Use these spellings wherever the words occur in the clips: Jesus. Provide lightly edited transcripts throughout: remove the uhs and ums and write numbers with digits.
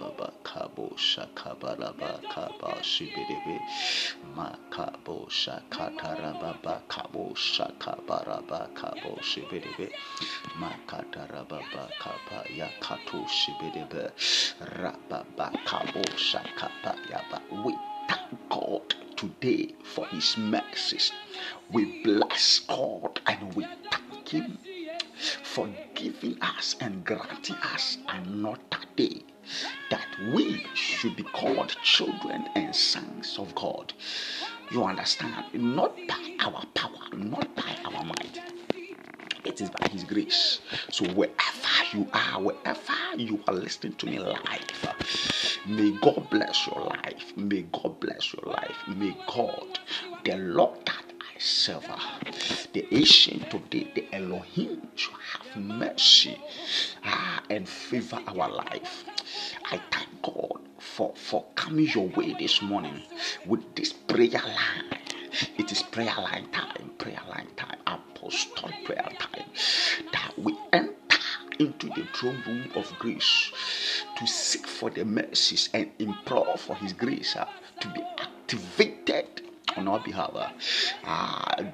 baba kabo shakabaraba kaba shibiribi makabo shakatarababa kabo shakabaraba kabo shibiribi makatarababa kaba yakatu shibiribi rababa kabo shakabaraba. We thank God today for his mercies. We bless God and we thank him for giving us and granting us another day that we should be called children and sons of God. You understand? Not by our power, not by our might. It is by his grace. So wherever you are listening to me live, may God bless your life. May God bless your life. May God, the Lord that I serve, the ancient today, the Elohim, to have mercy and favor our life. I thank God for coming your way this morning with this prayer line. It is prayer line time, apostolic prayer time, that we enter into the throne room of grace to seek for the mercies and implore for his grace to be activated on our behalf.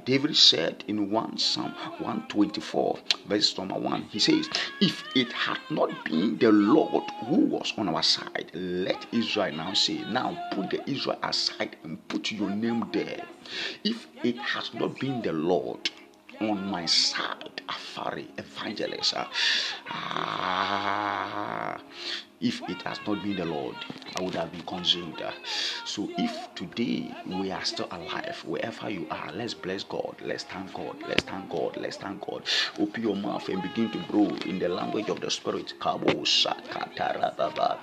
David said in 1 Psalm 124, verse number 1, he says, "If it had not been the Lord who was on our side," let Israel now say, now put the Israel aside and put your name there. If it has not been the Lord on my side, Afari evangelist, if it has not been the Lord, I would have been consumed. So if today we are still alive, wherever you are, let's bless God. Let's thank God. Let's thank God. Let's thank God. Open your mouth and begin to grow in the language of the Spirit. Kabosa katarababa,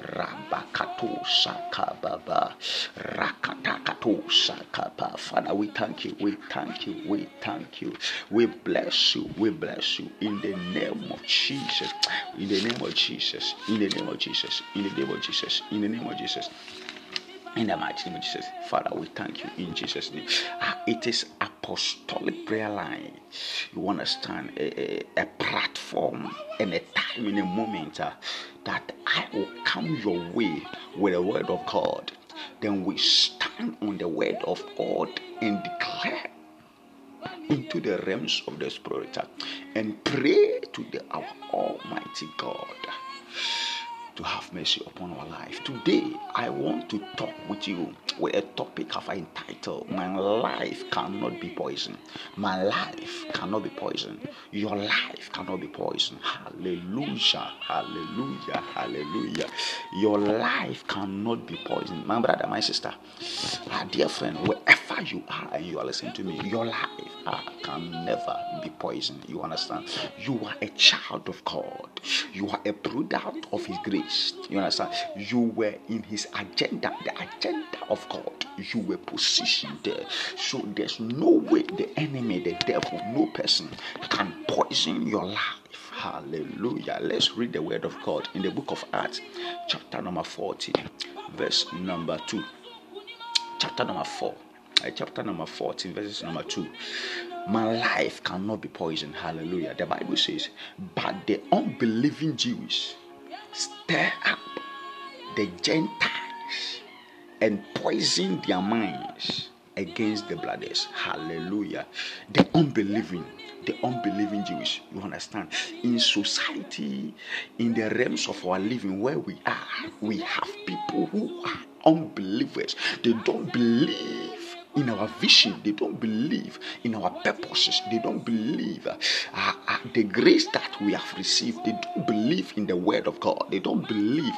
rabakatosa kababa, rakatakatosa kaba. Father, we thank you. We thank you. We thank you. We bless you. We bless you in the name of Jesus. In the name of Jesus. In the name of Jesus, in the name of Jesus, in the name of Jesus, in the mighty name of Jesus. Father, we thank you in Jesus' name. It is apostolic prayer line. You understand, a platform and a time and a moment that I will come your way with the word of God. Then we stand on the word of God and declare into the realms of the Spirit and pray to our Almighty God to have mercy upon our life. Today, I want to talk with you with a topic I've entitled, "My life cannot be poisoned." My life cannot be poisoned. Your life cannot be poisoned. Hallelujah, hallelujah, hallelujah. Your life cannot be poisoned. My brother, my sister, our dear friend, wherever you are and you are listening to me, your life can never be poisoned. You understand? You are a child of God. You are a product of his grace. You understand? You were in his agenda, the agenda of God. You were positioned there. So there's no way the enemy, the devil, no person can poison your life. Hallelujah. Let's read the word of God in the book of Acts, chapter number 40, verse number 2. Chapter number 14, verses number 2. My life cannot be poisoned. Hallelujah. The Bible says, "But the unbelieving Jews stir up the Gentiles and poison their minds against the brothers." Hallelujah. The unbelieving Jews, you understand, in society, in the realms of our living where we are, we have people who are unbelievers. They don't believe in our vision. They don't believe in our purposes. They don't believe the grace that we have received. They don't believe in the word of God. They don't believe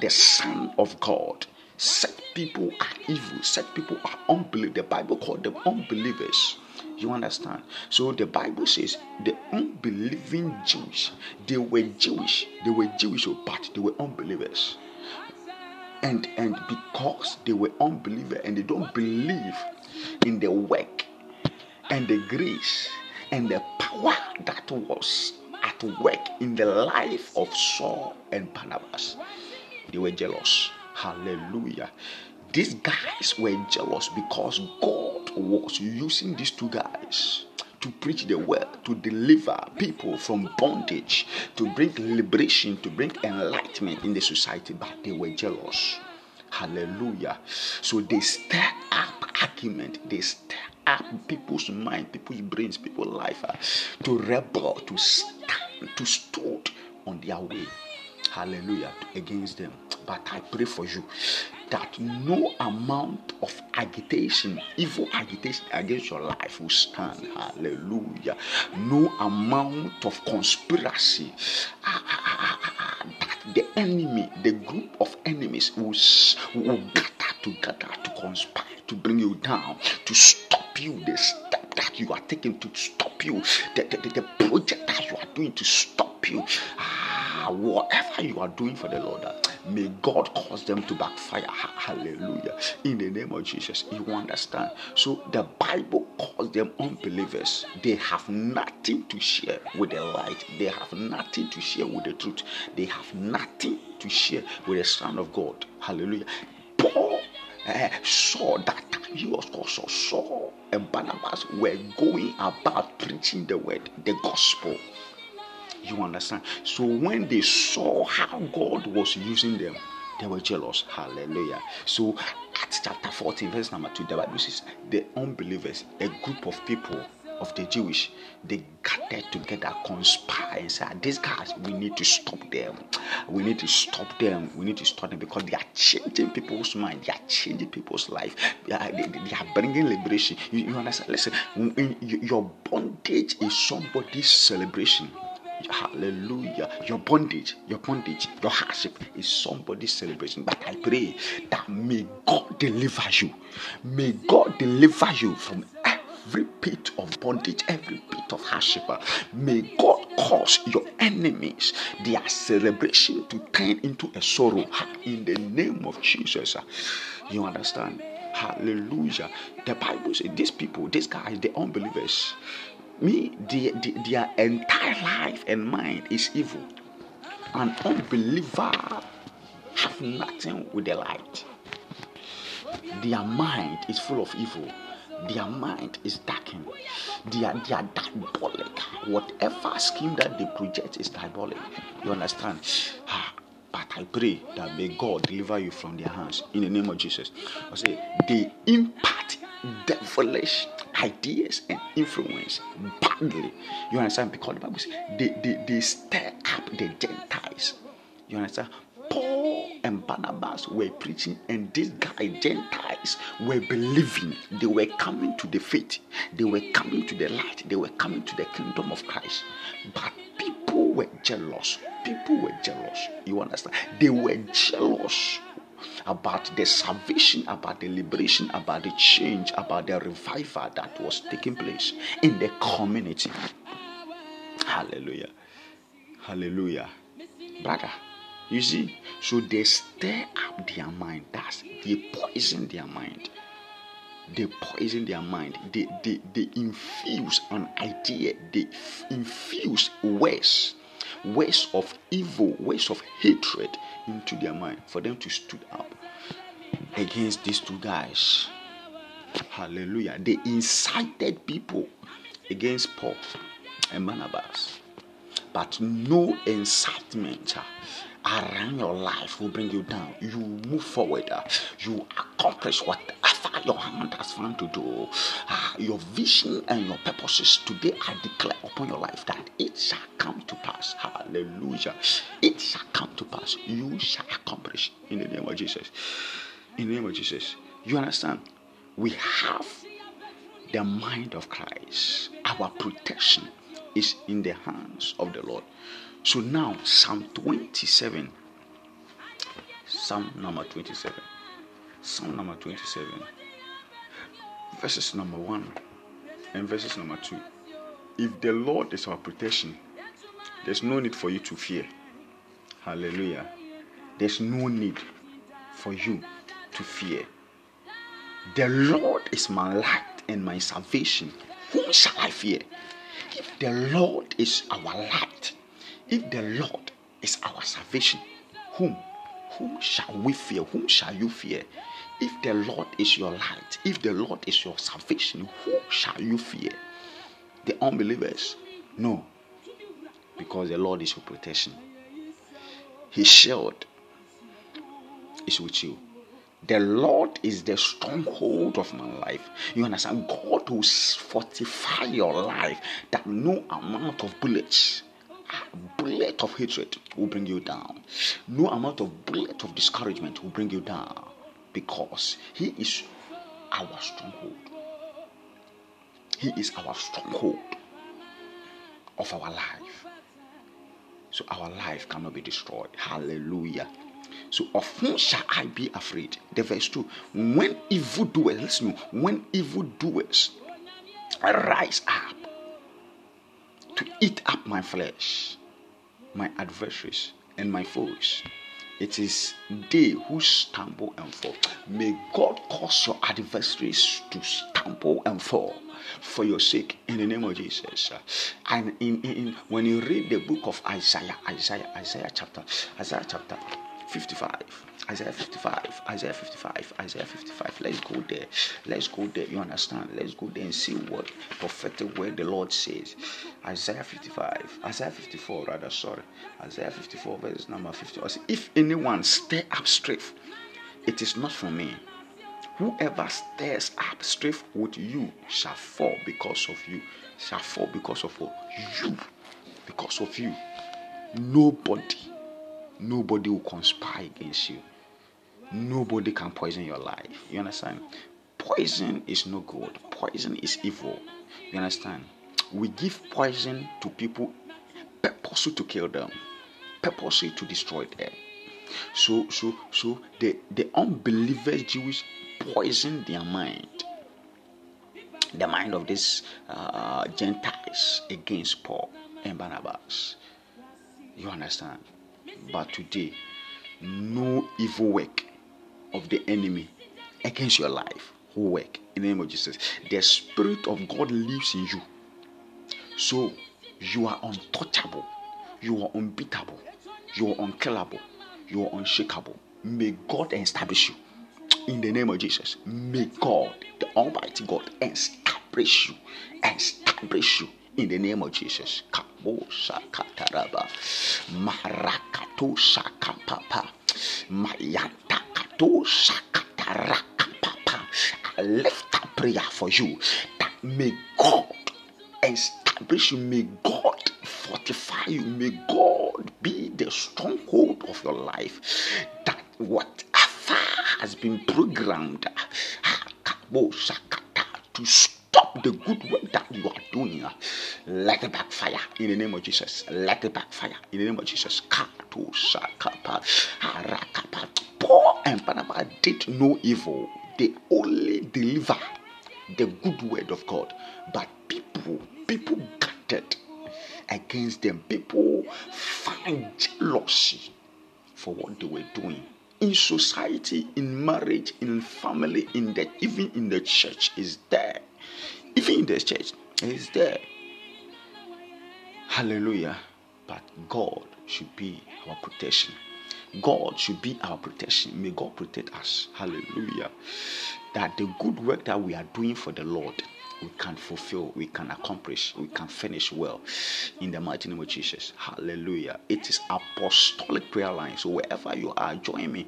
the Son of God. Such people are evil. Such people are unbelievers. The Bible called them unbelievers. You understand? So the Bible says the unbelieving Jews, they were Jewish, but they were unbelievers. And because they were unbelievers and they don't believe in the work and the grace and the power that was at work in the life of Saul and Barnabas, they were jealous. Hallelujah. These guys were jealous because God was using these two guys to preach the word, to deliver people from bondage, to bring liberation, to bring enlightenment in the society, but they were jealous. Hallelujah. So they stir up argument, they stir up people's mind, people's brains, people's life to rebel, to stand, to stood on their way. Hallelujah. Against them. But I pray for you that no amount of agitation, evil agitation against your life will stand. Hallelujah. No amount of conspiracy that the enemy, the group of enemies will gather to conspire, to bring you down, to stop you, the step that you are taking to stop you, the project that you are doing to stop you. Whatever you are doing for the Lord, may God cause them to backfire. Hallelujah. In the name of Jesus, you understand. So the Bible calls them unbelievers. They have nothing to share with the light. They have nothing to share with the truth. They have nothing to share with the Son of God. Hallelujah. Paul saw that he was also Saul and Barnabas were going about preaching the word, the gospel. You understand? So when they saw how God was using them, they were jealous. Hallelujah. So Acts chapter 14, verse number 2, the Bible says the unbelievers, a group of people of the Jewish, they gathered together, conspired and said, these guys, we need to stop them. We need to stop them. We need to stop them because they are changing people's mind. They are changing people's life. They are bringing liberation. You understand? Listen, your bondage is somebody's celebration. Hallelujah. Your bondage, your hardship is somebody's celebration. But I pray that may God deliver you. May God deliver you from every pit of bondage, every pit of hardship. May God cause your enemies, their celebration, to turn into a sorrow. In the name of Jesus. You understand? Hallelujah. The Bible says these people, these guys, the unbelievers, their entire life and mind is evil. An unbeliever have nothing with the light. Their mind is full of evil. Their mind is darkened. They are diabolic. Whatever scheme that they project is diabolic. You understand? But I pray that may God deliver you from their hands in the name of Jesus. I say they impart devilish ideas and influence badly. You understand? Because the Bible says they stir up the Gentiles. You understand? Paul and Barnabas were preaching, and these guys, Gentiles, were believing. They were coming to the faith. They were coming to the light. They were coming to the kingdom of Christ. But people were jealous. People were jealous. You understand? They were jealous about the salvation, about the liberation, about the change, about the revival that was taking place in the community. Hallelujah. Hallelujah. Brother, you see, so they stir up their mind. That's, they poison their mind. They poison their mind. They infuse an idea. They infuse words. Ways of evil, ways of hatred into their mind for them to stood up against these two guys. Hallelujah. They incited people against Paul and Barnabas. But no incitement around your life will bring you down. You move forward. You accomplish whatever your hand has found to do. Your vision and your purposes today I declare upon your life that it shall come to pass. Hallelujah. It shall come to pass. You shall accomplish in the name of Jesus. In the name of Jesus. You understand? We have the mind of Christ. Our protection is in the hands of the Lord. So now, Psalm number 27, verses number 1 and verses number 2. If the Lord is our protection, there's no need for you to fear. Hallelujah. There's no need for you to fear. The Lord is my light and my salvation. Whom shall I fear? If the Lord is our light, if the Lord is our salvation, whom shall we fear? Whom shall you fear? If the Lord is your light, if the Lord is your salvation, whom shall you fear? the unbelievers. No. Because the Lord is your protection. His shield is with you. The Lord is the stronghold of my life. You understand? God will fortify your life that no amount of bullets, bullet of hatred will bring you down. No amount of bullet of discouragement will bring you down, because He is our stronghold. He is our stronghold of our life. So our life cannot be destroyed. Hallelujah. So of whom shall I be afraid? The verse 2. When evildoers, listen, when evildoers rise up to eat up my flesh, my adversaries and my foes, it is they who stumble and fall. May God cause your adversaries to stumble and fall for your sake, in the name of Jesus. And when you read the book of Isaiah chapter 55, Isaiah 55. Let's go there. You understand? Let's go there and see what prophetic word the Lord says. Isaiah 54, verse number 50. If anyone stir up strife, it is not from me. Whoever stirs up strife with you shall fall because of you. Shall fall because of you. Because of you. Nobody will conspire against you. Nobody can poison your life. You understand? Poison is no good. Poison is evil. You understand? We give poison to people purposely to kill them, purposely to destroy them. So the unbelievers, Jews, poison their mind, the mind of these Gentiles against Paul and Barnabas. You understand? But today, no evil work of the enemy against your life will work, in the name of Jesus. The Spirit of God lives in you. So you are untouchable. You are unbeatable. You are unkillable. You are unshakable. May God establish you, in the name of Jesus. May God, the Almighty God, establish you. Establish you. In the name of Jesus. I lift a prayer for you that may God establish you, may God fortify you, may God be the stronghold of your life, that whatever has been programmed to stop the good work that you are doing, let it backfire in the name of Jesus. Let it backfire in the name of Jesus. Paul and Barnabas did no evil. They only deliver the good word of God. But people gathered against them. People find jealousy for what they were doing. In society, in marriage, in family, even in the church is there. Even in the church is there. Hallelujah. But God should be our protection. God should be our protection. May God protect us. Hallelujah. That the good work that we are doing for the Lord, we can fulfill, we can accomplish, we can finish well, in the mighty name of Jesus. Hallelujah. It is apostolic prayer line. So wherever you are, join me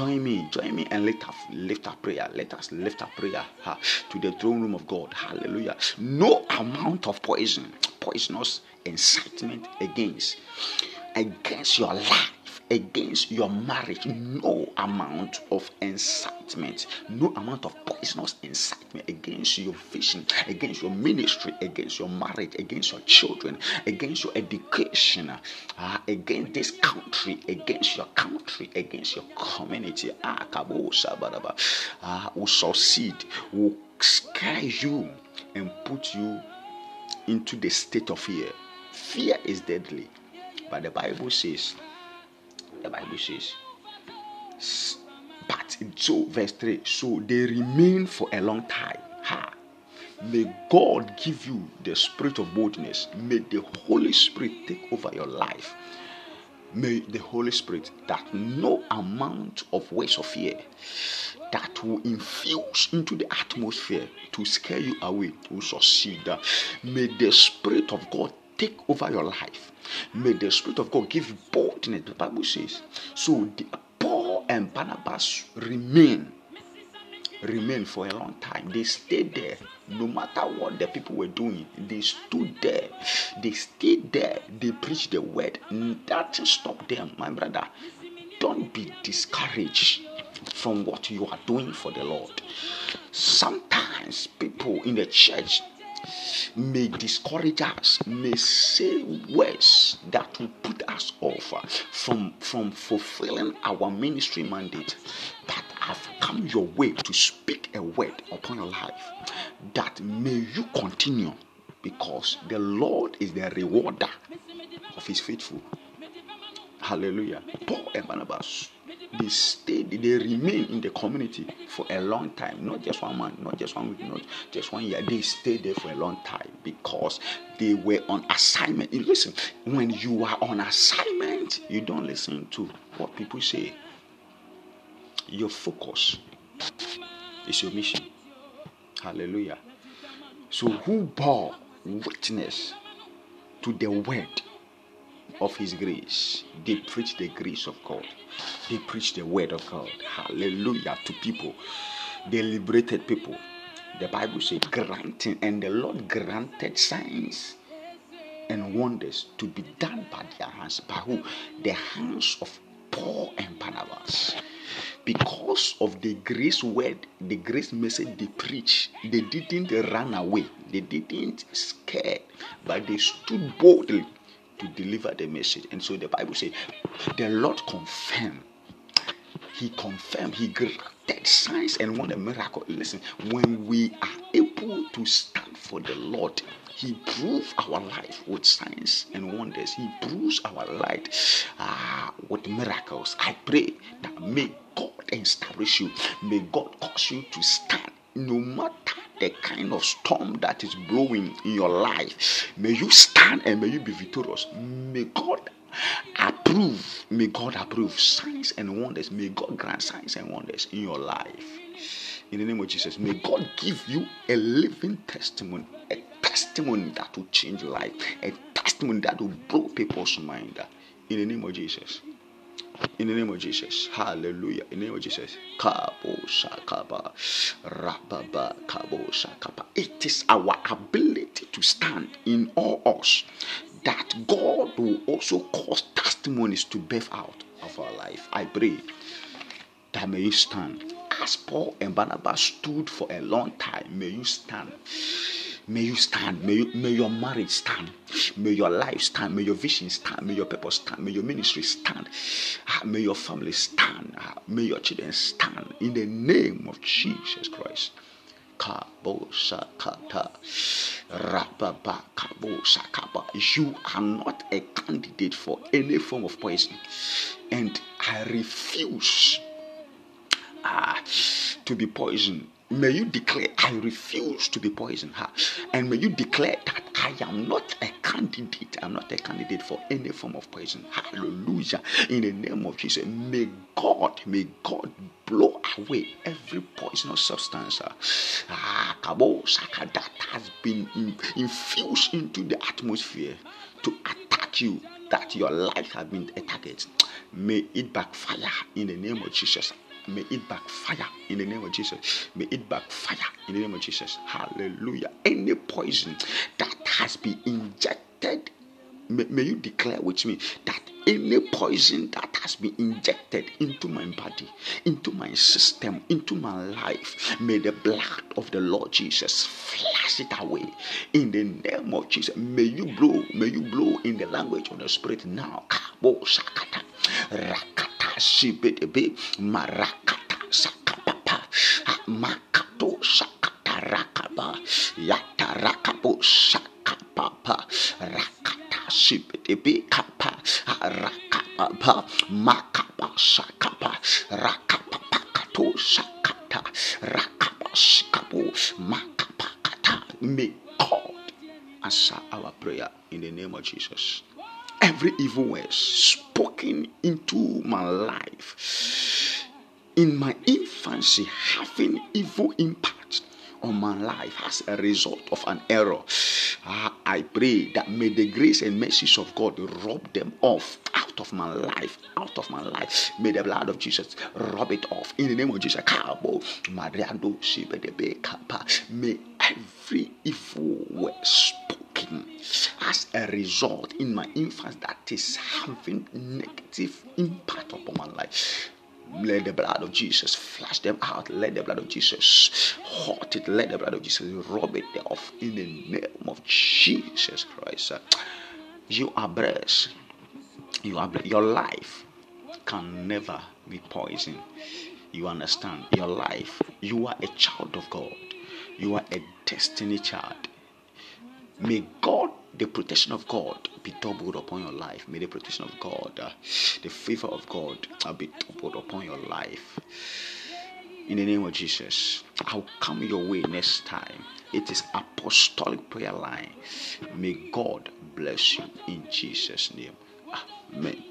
and lift up prayer. Let us lift up prayer to the throne room of God. Hallelujah. No amount of poisonous incitement against your life, against your marriage, no amount of incitement, no amount of poisonous incitement against your vision, against your ministry, against your marriage, against your children, against your education, against this country, against your community. Will succeed, will scare you and put you into the state of fear. Fear is deadly, but the Bible says, but so verse 3, so they remain for a long time. May God give you the spirit of boldness. May the Holy Spirit take over your life May the Holy Spirit, that no amount of waste of fear that will infuse into the atmosphere to scare you away will succeed. May the Spirit of God take over your life. May the Spirit of God give boldness. The Bible says, so Paul and Barnabas remain for a long time. They stayed there. No matter what the people were doing, they stood there. They stayed there. They preached the word. Nothing stopped them. My brother, don't be discouraged from what you are doing for the Lord. Sometimes people in the church may discourage us, may say words that will put us off from fulfilling our ministry mandate. But I've come your way to speak a word upon your life that may you continue, because the Lord is the rewarder of his faithful. Hallelujah. Paul and Barnabas, they stayed, they remained in the community for a long time. Not just 1 month, not just 1 week, not just 1 year. They stayed there for a long time because they were on assignment. You listen, when you are on assignment, you don't listen to what people say. Your focus is your mission. Hallelujah. So who bore witness to the word of his grace? They preach the grace of God. They preach the word of God. Hallelujah. To people, they liberated people. The Bible says, granting, and the Lord granted signs and wonders to be done by their hands. By who? The hands of Paul and Barnabas. Because of the grace word, the grace message they preached, they didn't run away, they didn't scare, but they stood boldly to deliver the message. And so the Bible says the Lord confirmed. He confirmed. He granted signs and won a miracle. Listen, when we are able to stand for the Lord, he proves our life with signs and wonders. He proves our life with miracles. I pray that may God establish you. May God cause you to stand no matter the kind of storm that is blowing in your life. May you stand and may you be victorious. May God approve. May God approve signs and wonders. May God grant signs and wonders in your life. In the name of Jesus, may God give you a living testimony, a testimony that will change life, a testimony that will blow people's mind. In the name of Jesus. In the name of Jesus. Hallelujah. In the name of Jesus. It is our ability to stand in all us that God will also cause testimonies to birth out of our life. I pray that may you stand. As Paul and Barnabas stood for a long time, may you stand. May you stand. May your marriage stand. May your life stand. May your vision stand. May your purpose stand. May your ministry stand. May your family stand. May your children stand. In the name of Jesus Christ. You are not a candidate for any form of poison. And I refuse to be poisoned. May you declare, I refuse to be poisoned. And may you declare that I am not a candidate. I'm not a candidate for any form of poison. Hallelujah. In the name of Jesus, may God blow away every poisonous substance that has been infused into the atmosphere to attack you, that your life has been a target. May it backfire in the name of Jesus. May it backfire in the name of Jesus. May it backfire in the name of Jesus. Hallelujah. Any poison that has been injected, may you declare with me that any poison that has been injected into my body, into my system, into my life, may the blood of the Lord Jesus flash it away in the name of Jesus. May you blow in the language of the Spirit now. Shibidebe marakata sakapapa makato sakata rakaba yata rakabo sakapapa rakata shibidebe kapa rakapapa makapa sakapa rakapapa kato sakata rakaba shikabu makapa kata. May God answer our prayer in the name of Jesus. Every evil word spoken life. In my infancy, having evil impact on my life as a result of an error. I pray that may the grace and mercies of God rob them off out of my life, out of my life. May the blood of Jesus rob it off. In the name of Jesus, may every evil word spoken as a result in my infancy that is having negative impact upon my life, let the blood of Jesus flush them out. Let the blood of Jesus halt it. Let the blood of Jesus rub it off in the name of Jesus Christ. You are blessed. You are blessed. Your life can never be poisoned. You understand? Your life. You are a child of God. You are a destiny child. May God, the protection of God, be doubled upon your life. May the protection of God, the favor of God, be doubled upon your life. In the name of Jesus, I'll come your way next time. It is Apostolic Prayer Line. May God bless you in Jesus' name. Amen.